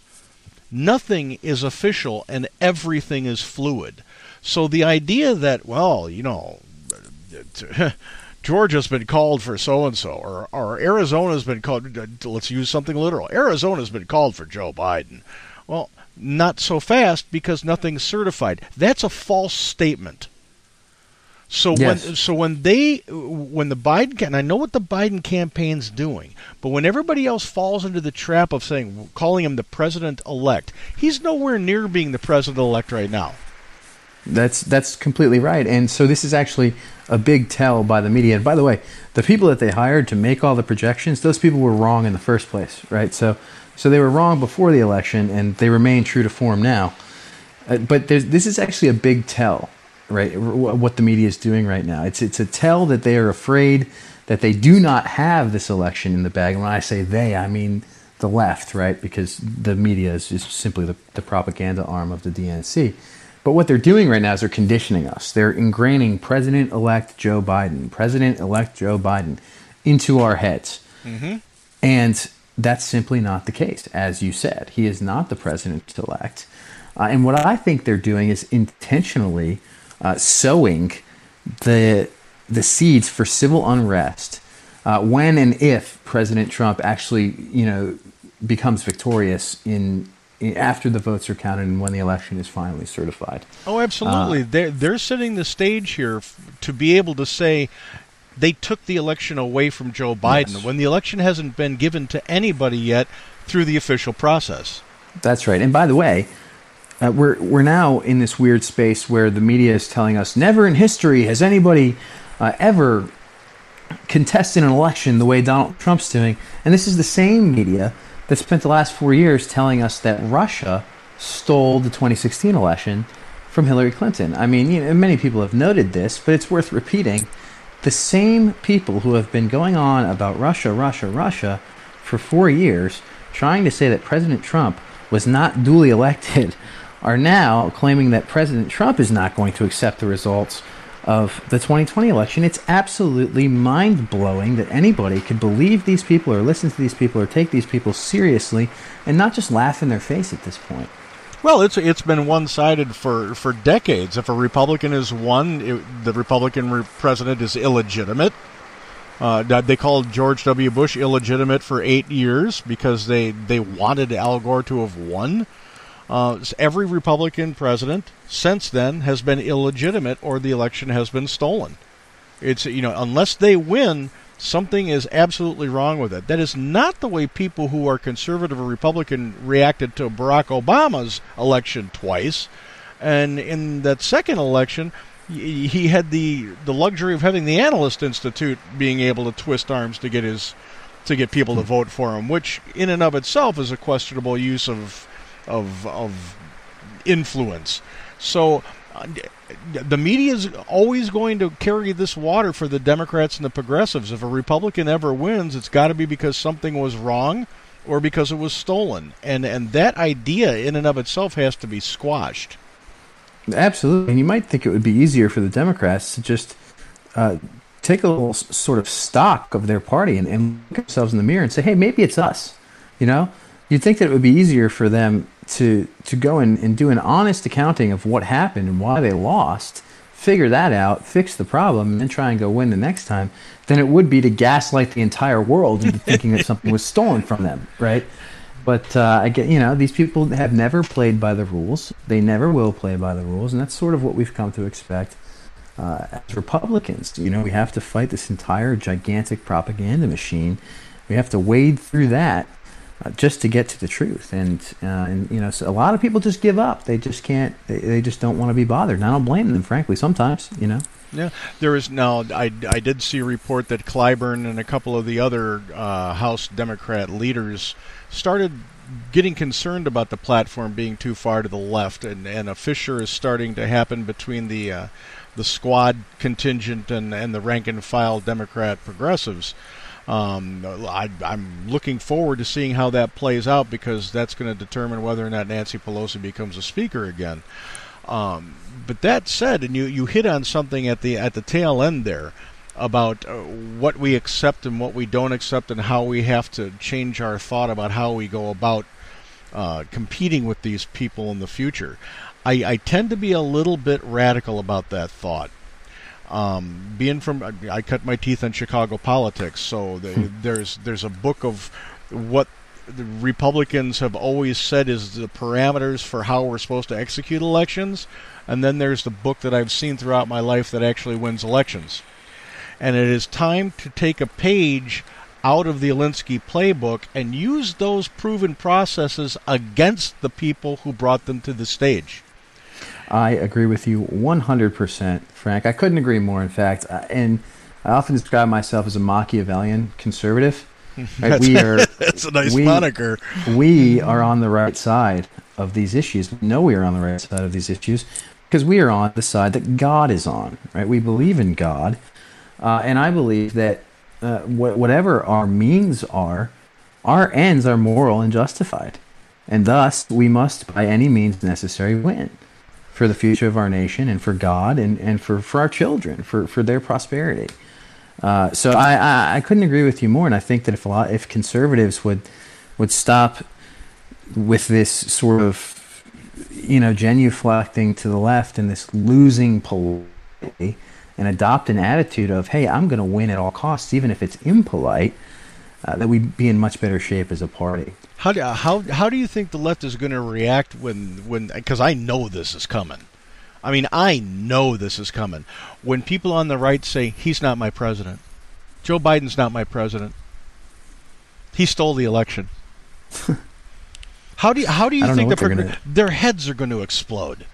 nothing is official and everything is fluid. So the idea that, well, you know, Georgia's been called for so-and-so, or, or Arizona's been called, let's use something literal, Arizona's been called for Joe Biden. Well, not so fast because nothing's certified. That's a false statement. So yes. when so when they when the Biden and I know what the Biden campaign's doing, but when everybody else falls into the trap of saying calling him the president elect, he's nowhere near being the president elect right now. That's that's completely right. And so this is actually a big tell by the media. And by the way, the people that they hired to make all the projections, those people were wrong in the first place, right? So So they were wrong before the election, and they remain true to form now. Uh, but this is actually a big tell, right? R- what the media is doing right now. It's it's a tell that they are afraid that they do not have this election in the bag. And when I say they, I mean the left, right? Because the media is, is simply the, the propaganda arm of the D N C. But what they're doing right now is they're conditioning us. They're ingraining President-elect Joe Biden, President-elect Joe Biden into our heads. Mm-hmm. And that's simply not the case, as you said. He is not the president-elect. Uh, and what I think they're doing is intentionally uh, sowing the the seeds for civil unrest uh, when and if President Trump actually, you know, becomes victorious in, in after the votes are counted and when the election is finally certified. Oh, absolutely. Uh, they're, they're setting the stage here f- to be able to say, they took the election away from Joe Biden, yes, when the election hasn't been given to anybody yet through the official process. That's right. And by the way, uh, we're we're now in this weird space where the media is telling us never in history has anybody uh, ever contested an election the way Donald Trump's doing. And this is the same media that spent the last four years telling us that Russia stole the twenty sixteen election from Hillary Clinton. I mean, you know, many people have noted this, but it's worth repeating. The same people who have been going on about Russia, Russia, Russia for four years trying to say that President Trump was not duly elected are now claiming that President Trump is not going to accept the results of the twenty twenty election. It's absolutely mind-blowing that anybody could believe these people or listen to these people or take these people seriously and not just laugh in their face at this point. Well, it's it's been one-sided for, for decades. If a Republican is won, it, the Republican re- president is illegitimate. Uh, they called George W. Bush illegitimate for eight years because they, they wanted Al Gore to have won. Uh, every Republican president since then has been illegitimate or the election has been stolen. It's, you know, unless they win, something is absolutely wrong with it. That is not the way people who are conservative or Republican reacted to Barack Obama's election twice. And in that second election, he had the the luxury of having the Analyst Institute being able to twist arms to get his to get people to vote for him, which in and of itself is a questionable use of of of influence. So uh, the media is always going to carry this water for the Democrats and the progressives. If a Republican ever wins, it's got to be because something was wrong or because it was stolen. And and that idea in and of itself has to be squashed. Absolutely. And you might think it would be easier for the Democrats to just uh, take a little s- sort of stock of their party and, and look themselves in the mirror and say, hey, maybe it's us. You know, you'd think that it would be easier for them to to go in and do an honest accounting of what happened and why they lost, figure that out, fix the problem, and then try and go win the next time than it would be to gaslight the entire world into thinking that something was stolen from them, right? But, uh, I get, you know, these people have never played by the rules. They never will play by the rules. And that's sort of what we've come to expect uh, as Republicans. You know, we have to fight this entire gigantic propaganda machine. We have to wade through that uh, just to get to the truth. And, uh, and you know, so a lot of people just give up. They just can't, they, they just don't want to be bothered. And I don't blame them, frankly, sometimes, you know. Yeah, there is now. I, I did see a report that Clyburn and a couple of the other uh, House Democrat leaders started getting concerned about the platform being too far to the left, and, and a fissure is starting to happen between the uh, the squad contingent and, and the rank and file Democrat progressives. Um, I, I'm looking forward to seeing how that plays out because that's going to determine whether or not Nancy Pelosi becomes a speaker again. Um, but that said, and you, you hit on something at the at the tail end there about uh, what we accept and what we don't accept and how we have to change our thought about how we go about uh, competing with these people in the future. I, I tend to be a little bit radical about that thought. Um, being from, I, I cut my teeth on Chicago politics, so the, there's there's a book of what the Republicans have always said is the parameters for how we're supposed to execute elections, and then there's the book that I've seen throughout my life that actually wins elections. And it is time to take a page out of the Alinsky playbook and use those proven processes against the people who brought them to the stage. I agree with you one hundred percent, Frank. I couldn't agree more, in fact. And I often describe myself as a Machiavellian conservative. Right? That's, we are, that's a nice we, moniker. We are on the right side of these issues. We know we are on the right side of these issues because we are on the side that God is on. Right? We believe in God. Uh, and I believe that uh, wh- whatever our means are, our ends are moral and justified. And thus, we must, by any means necessary, win for the future of our nation and for God and, and for, for our children, for, for their prosperity. Uh, so I, I, I couldn't agree with you more. And I think that if a lot, if conservatives would would stop with this sort of, you know, genuflecting to the left and this losing polity, and adopt an attitude of, hey, I'm going to win at all costs, even if it's impolite, uh, that we'd be in much better shape as a party. How do, how how do you think the left is going to react when, when, because I know this is coming. I mean, I know this is coming. When people on the right say, he's not my president, Joe Biden's not my president. He stole the election. How do you, how do you think that gonna... their heads are going to explode?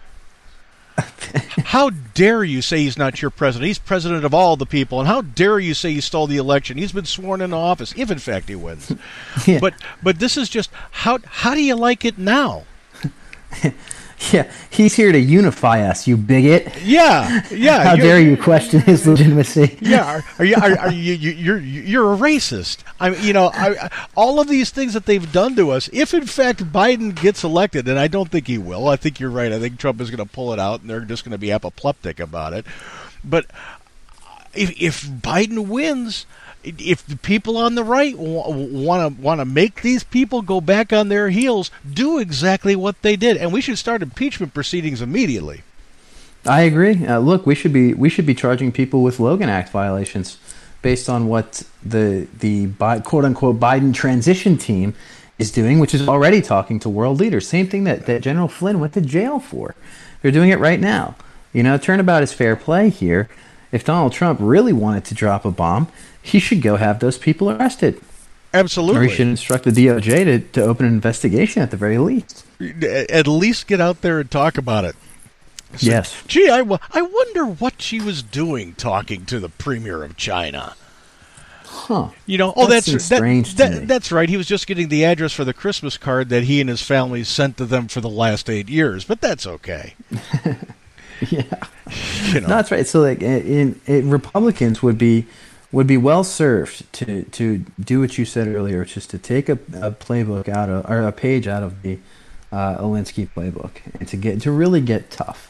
How dare you say he's not your president? He's president of all the people. And how dare you say he stole the election? He's been sworn into office, if in fact he wins. Yeah. But but this is just, how how do you like it now? Yeah, he's here to unify us, you bigot. Yeah, yeah. How dare you question his legitimacy? Yeah, are, are you are, are you, you you're you're a racist? I mean, you know, I, all of these things that they've done to us. If in fact Biden gets elected, and I don't think he will, I think you're right. I think Trump is going to pull it out, and they're just going to be apoplectic about it. But if if Biden wins, if the people on the right want to want to make these people go back on their heels, do exactly what they did, and we should start impeachment proceedings immediately. I agree. Uh, look, we should be we should be charging people with Logan Act violations based on what the the quote unquote Biden transition team is doing, which is already talking to world leaders. Same thing that, that General Flynn went to jail for. They're doing it right now. You know, turnabout is fair play here. If Donald Trump really wanted to drop a bomb, he should go have those people arrested. Absolutely. Or he should instruct the D O J to, to open an investigation at the very least. At least get out there and talk about it. So, yes. Gee, I, I wonder what she was doing talking to the premier of China. Huh. You know, oh, that that's strange that, to that, me. That's right. He was just getting the address for the Christmas card that he and his family sent to them for the last eight years, but that's okay. Yeah, you know. No, that's right. So, like, in, in Republicans would be would be well served to to do what you said earlier, which is to take a, a playbook out of or a page out of the uh, Alinsky playbook, and to get to really get tough,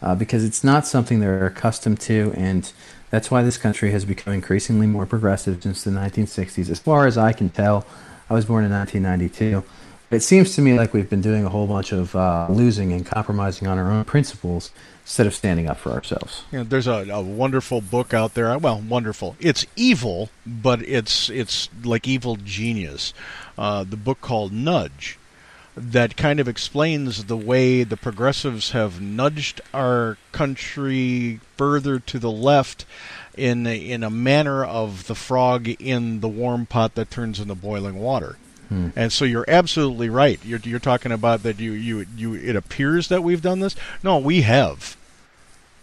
uh, because it's not something they're accustomed to, and that's why this country has become increasingly more progressive since the nineteen sixties, as far as I can tell. I was born in nineteen ninety-two. It seems to me like we've been doing a whole bunch of uh, losing and compromising on our own principles instead of standing up for ourselves. You know, there's a, a wonderful book out there. Well, wonderful. It's evil, but it's it's like evil genius. Uh, the book called Nudge that kind of explains the way the progressives have nudged our country further to the left in a, in a manner of the frog in the warm pot that turns into boiling water. And so you're absolutely right. You're, you're talking about that you, you you it appears that we've done this. No, we have.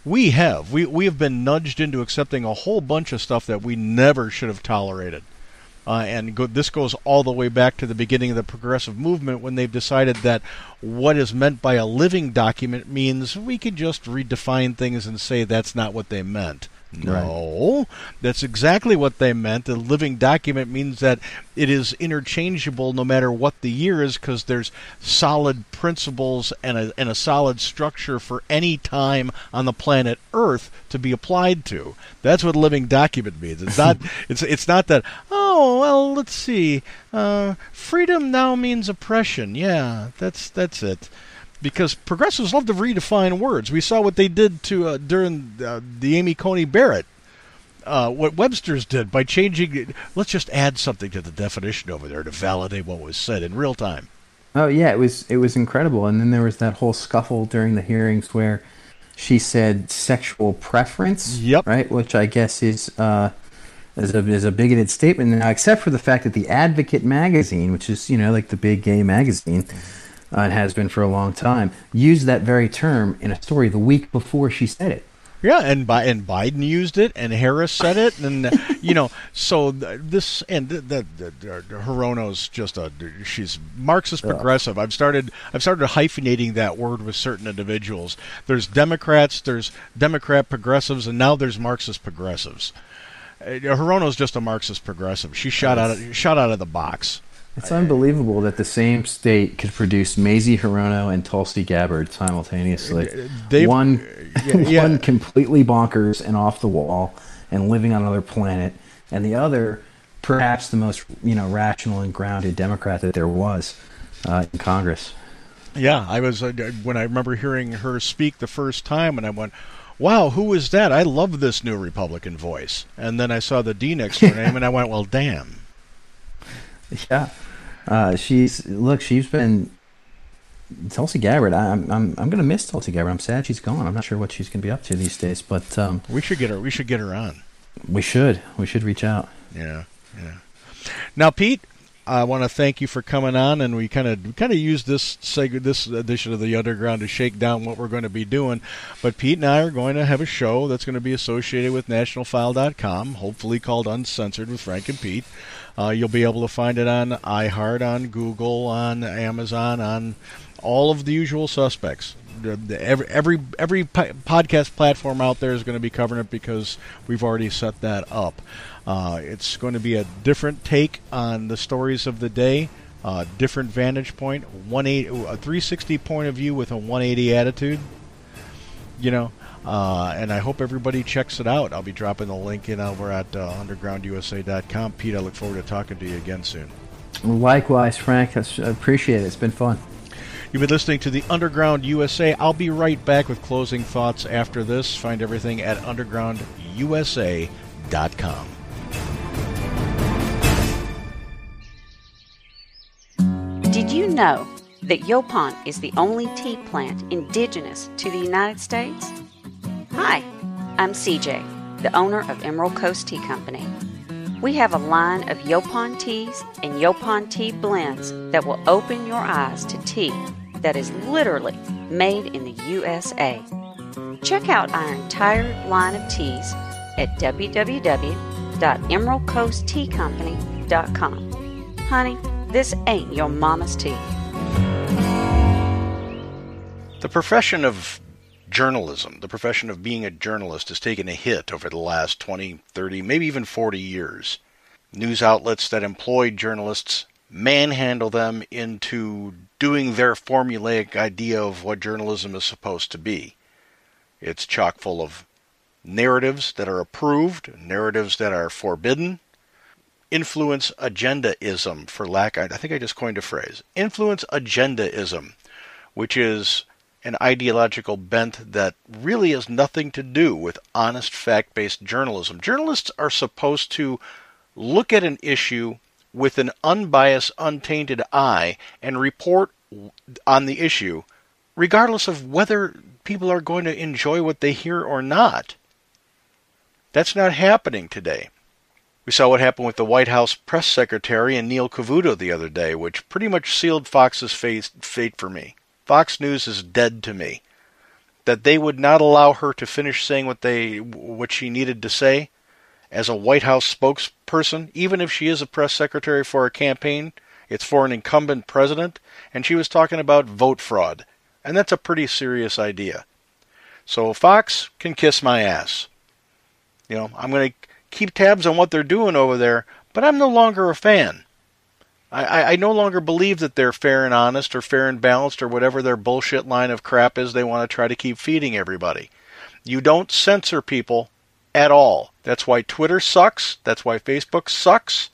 We have. We we have been nudged into accepting a whole bunch of stuff that we never should have tolerated. Uh, and go, this goes all the way back to the beginning of the progressive movement when they've decided that what is meant by a living document means we can just redefine things and say that's not what they meant. No, right. That's exactly what they meant. The living document means that it is interchangeable no matter what the year is, because there's solid principles and a, and a solid structure for any time on the planet Earth to be applied to. That's what living document means. It's not. it's it's not that. Oh well, let's see. Uh, freedom now means oppression. Yeah, that's that's it. Because progressives love to redefine words. We saw what they did to uh, during uh, the Amy Coney Barrett, uh, what Webster's did by changing. Let's just add something to the definition over there to validate what was said in real time. Oh yeah, it was it was incredible. And then there was that whole scuffle during the hearings where she said sexual preference. Yep. Right, which I guess is uh, is a is a bigoted statement now, except for the fact that the Advocate magazine, which is you know like the big gay magazine. Uh, and has been for a long time, used that very term in a story the week before she said it. Yeah, and Bi- and Biden used it, and Harris said it, and, you know, so th- this, and th- th- th- Hirono's just a, she's Marxist progressive. I've started, I've started hyphenating that word with certain individuals. There's Democrats, there's Democrat progressives, and now there's Marxist progressives. Uh, Hirono's just a Marxist progressive. She shot out of, shot out of the box. It's unbelievable that the same state could produce Mazie Hirono and Tulsi Gabbard simultaneously. They've, one, yeah, yeah. one completely bonkers and off the wall and living on another planet, and the other perhaps the most you know rational and grounded Democrat that there was uh, in Congress. Yeah, I was uh, when I remember hearing her speak the first time, and I went, "Wow, who is that? I love this new Republican voice." And then I saw the D next to her name, and I went, "Well, damn." Yeah. Uh, she's look. She's been Tulsi Gabbard. I'm I'm I'm gonna miss Tulsi Gabbard. I'm sad she's gone. I'm not sure what she's gonna be up to these days. But um, we should get her. We should get her on. We should. We should reach out. yeah, yeah. Now, Pete, I want to thank you for coming on, and we kind of kind of used this seg- this edition of the Underground to shake down what we're going to be doing. But Pete and I are going to have a show that's going to be associated with National File dot com, hopefully called Uncensored with Frank and Pete. Uh, you'll be able to find it on iHeart, on Google, on Amazon, on all of the usual suspects. Every every every podcast platform out there is going to be covering it because we've already set that up. Uh, it's going to be a different take on the stories of the day, uh, different vantage point, one eighty, a three sixty point of view with a one eighty attitude. You know, uh, and I hope everybody checks it out. I'll be dropping the link in over at uh, underground u s a dot com. Pete, I look forward to talking to you again soon. Likewise, Frank. I appreciate it. It's been fun. You've been listening to the Underground U S A. I'll be right back with closing thoughts after this. Find everything at underground u s a dot com. Did you know that Yopon is the only tea plant indigenous to the United States? Hi, I'm C J, the owner of Emerald Coast Tea Company. We have a line of Yopon teas and Yopon tea blends that will open your eyes to tea that is literally made in the U S A. Check out our entire line of teas at w w w dot emerald coast tea company dot com. Honey, this ain't your mama's tea. The profession of journalism, the profession of being a journalist, has taken a hit over the last twenty, thirty, maybe even forty years. News outlets that employ journalists manhandle them into doing their formulaic idea of what journalism is supposed to be. It's chock full of narratives that are approved, narratives that are forbidden, influence agendaism, for lack, I think I just coined a phrase, influence agendaism, which is an ideological bent that really has nothing to do with honest, fact-based journalism. Journalists are supposed to look at an issue with an unbiased, untainted eye and report on the issue, regardless of whether people are going to enjoy what they hear or not. That's not happening today. We saw what happened with the White House press secretary and Neil Cavuto the other day, which pretty much sealed Fox's fate for me. Fox News is dead to me. That they would not allow her to finish saying what they what she needed to say as a White House spokesperson, even if she is a press secretary for a campaign, it's for an incumbent president, and she was talking about vote fraud. And that's a pretty serious idea. So Fox can kiss my ass. You know, I'm going to keep tabs on what they're doing over there, but I'm no longer a fan. I, I no longer believe that they're fair and honest or fair and balanced or whatever their bullshit line of crap is they want to try to keep feeding everybody. You don't censor people at all. That's why Twitter sucks. That's why Facebook sucks.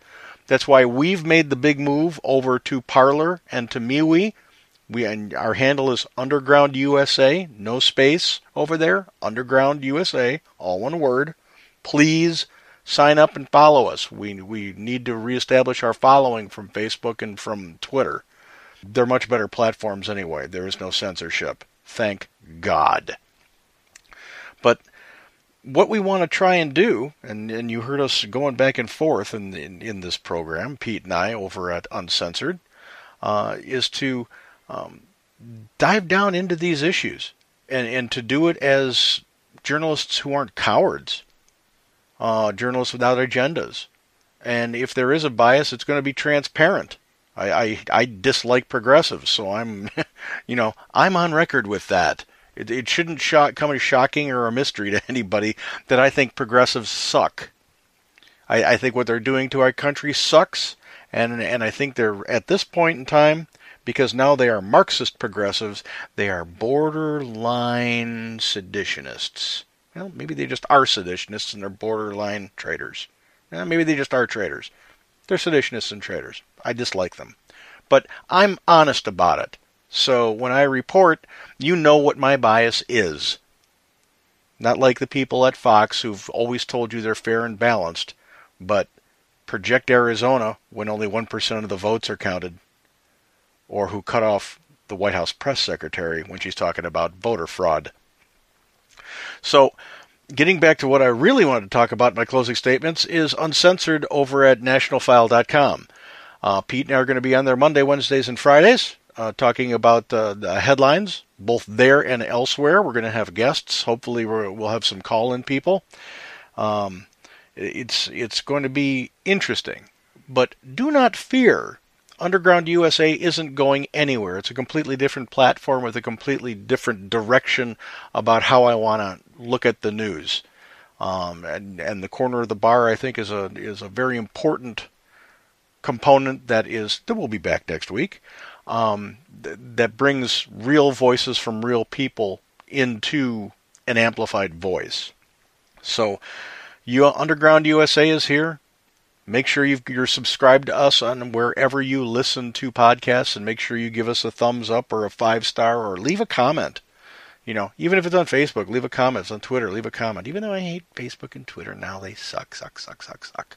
That's why we've made the big move over to Parler and to MeWe. We, and our handle is Underground U S A, no space over there, Underground U S A, all one word. Please sign up and follow us. We we need to reestablish our following from Facebook and from Twitter. They're much better platforms anyway. There is no censorship. Thank God. But what we want to try and do, and, and you heard us going back and forth in in, in this program, Pete and I over at Uncensored, uh, is to um, dive down into these issues and, and to do it as journalists who aren't cowards. Uh, journalists without agendas. And if there is a bias, it's going to be transparent. I, I, I dislike progressives, so I'm, you know, I'm on record with that. It, it shouldn't shock, come as shocking or a mystery to anybody that I think progressives suck. I, I think what they're doing to our country sucks, and and I think they're, at this point in time, because now they are Marxist progressives, they are borderline seditionists. Well, maybe they just are seditionists and they're borderline traitors. Eh, maybe they just are traitors. They're seditionists and traitors. I dislike them. But I'm honest about it. So when I report, you know what my bias is. Not like the people at Fox who've always told you they're fair and balanced, but project Arizona when only one percent of the votes are counted, or who cut off the White House press secretary when she's talking about voter fraud. So getting back to what I really wanted to talk about in my closing statements is Uncensored over at National File dot com. Uh, Pete and I are going to be on there Monday, Wednesdays, and Fridays uh, talking about uh, the headlines, both there and elsewhere. We're going to have guests. Hopefully we're, we'll have some call-in people. Um, it's it's going to be interesting. But do not fear. Underground U S A isn't going anywhere. It's a completely different platform with a completely different direction about how I want to look at the news. Um, and, and the corner of the bar, I think, is a is a very important component that is that will be back next week. Um, th- that brings real voices from real people into an amplified voice. So, you, Underground U S A is here. Make sure you've, you're subscribed to us on wherever you listen to podcasts, and make sure you give us a thumbs up or a five star or leave a comment. You know, even if it's on Facebook, leave a comment. If it's on Twitter, leave a comment. Even though I hate Facebook and Twitter now, they suck, suck, suck, suck, suck.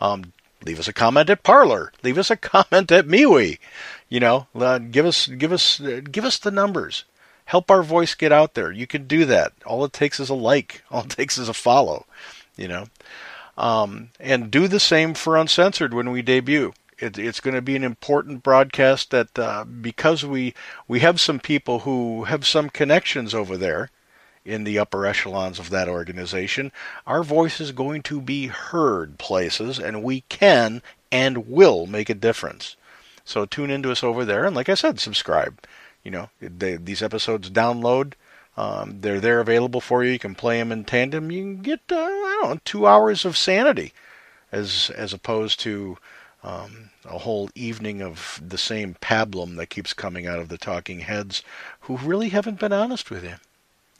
Um, leave us a comment at Parler. Leave us a comment at MeWe. You know, uh, give us, give us, uh, give us the numbers. Help our voice get out there. You can do that. All it takes is a like. All it takes is a follow. You know. Um, and do the same for Uncensored when we debut. It, it's going to be an important broadcast that uh, because we we have some people who have some connections over there in the upper echelons of that organization, our voice is going to be heard places, and we can and will make a difference. So tune into us over there, and like I said, subscribe. You know, they, these episodes download. Um, they're there available for you. You can play them in tandem. You can get, uh, I don't know, two hours of sanity as as opposed to um, a whole evening of the same pablum that keeps coming out of the talking heads who really haven't been honest with you.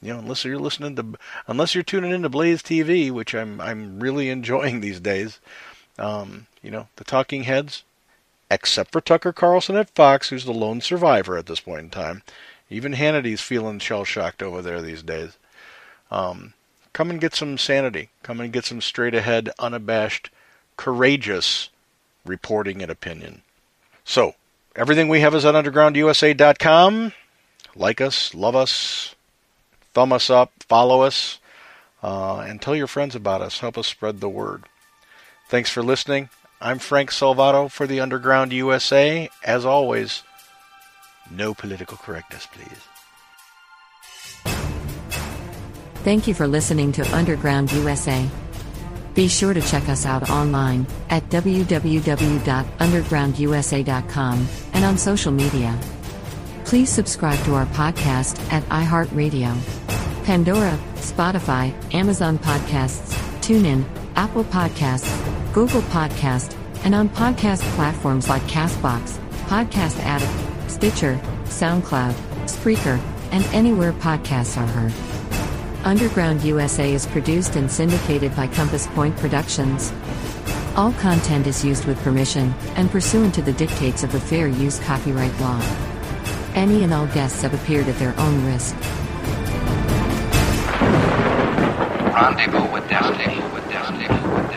You know, unless you're listening to, unless you're tuning into Blaze T V, which I'm I'm really enjoying these days. Um, you know, the talking heads, except for Tucker Carlson at Fox, who's the lone survivor at this point in time. Even Hannity's feeling shell-shocked over there these days. Um, come and get some sanity. Come and get some straight-ahead, unabashed, courageous reporting and opinion. So, everything we have is at underground u s a dot com. Like us, love us, thumb us up, follow us, uh, and tell your friends about us. Help us spread the word. Thanks for listening. I'm Frank Salvato for the Underground U S A. As always, no political correctness, please. Thank you for listening to Underground U S A. Be sure to check us out online at w w w dot underground u s a dot com and on social media. Please subscribe to our podcast at iHeartRadio, Pandora, Spotify, Amazon Podcasts, TuneIn, Apple Podcasts, Google Podcasts, and on podcast platforms like CastBox, Podcast Addict, Stitcher, SoundCloud, Spreaker, and anywhere podcasts are heard. Underground U S A is produced and syndicated by Compass Point Productions. All content is used with permission and pursuant to the dictates of the Fair Use Copyright Law. Any and all guests have appeared at their own risk. Rendezvous with destiny, with destiny, with destiny.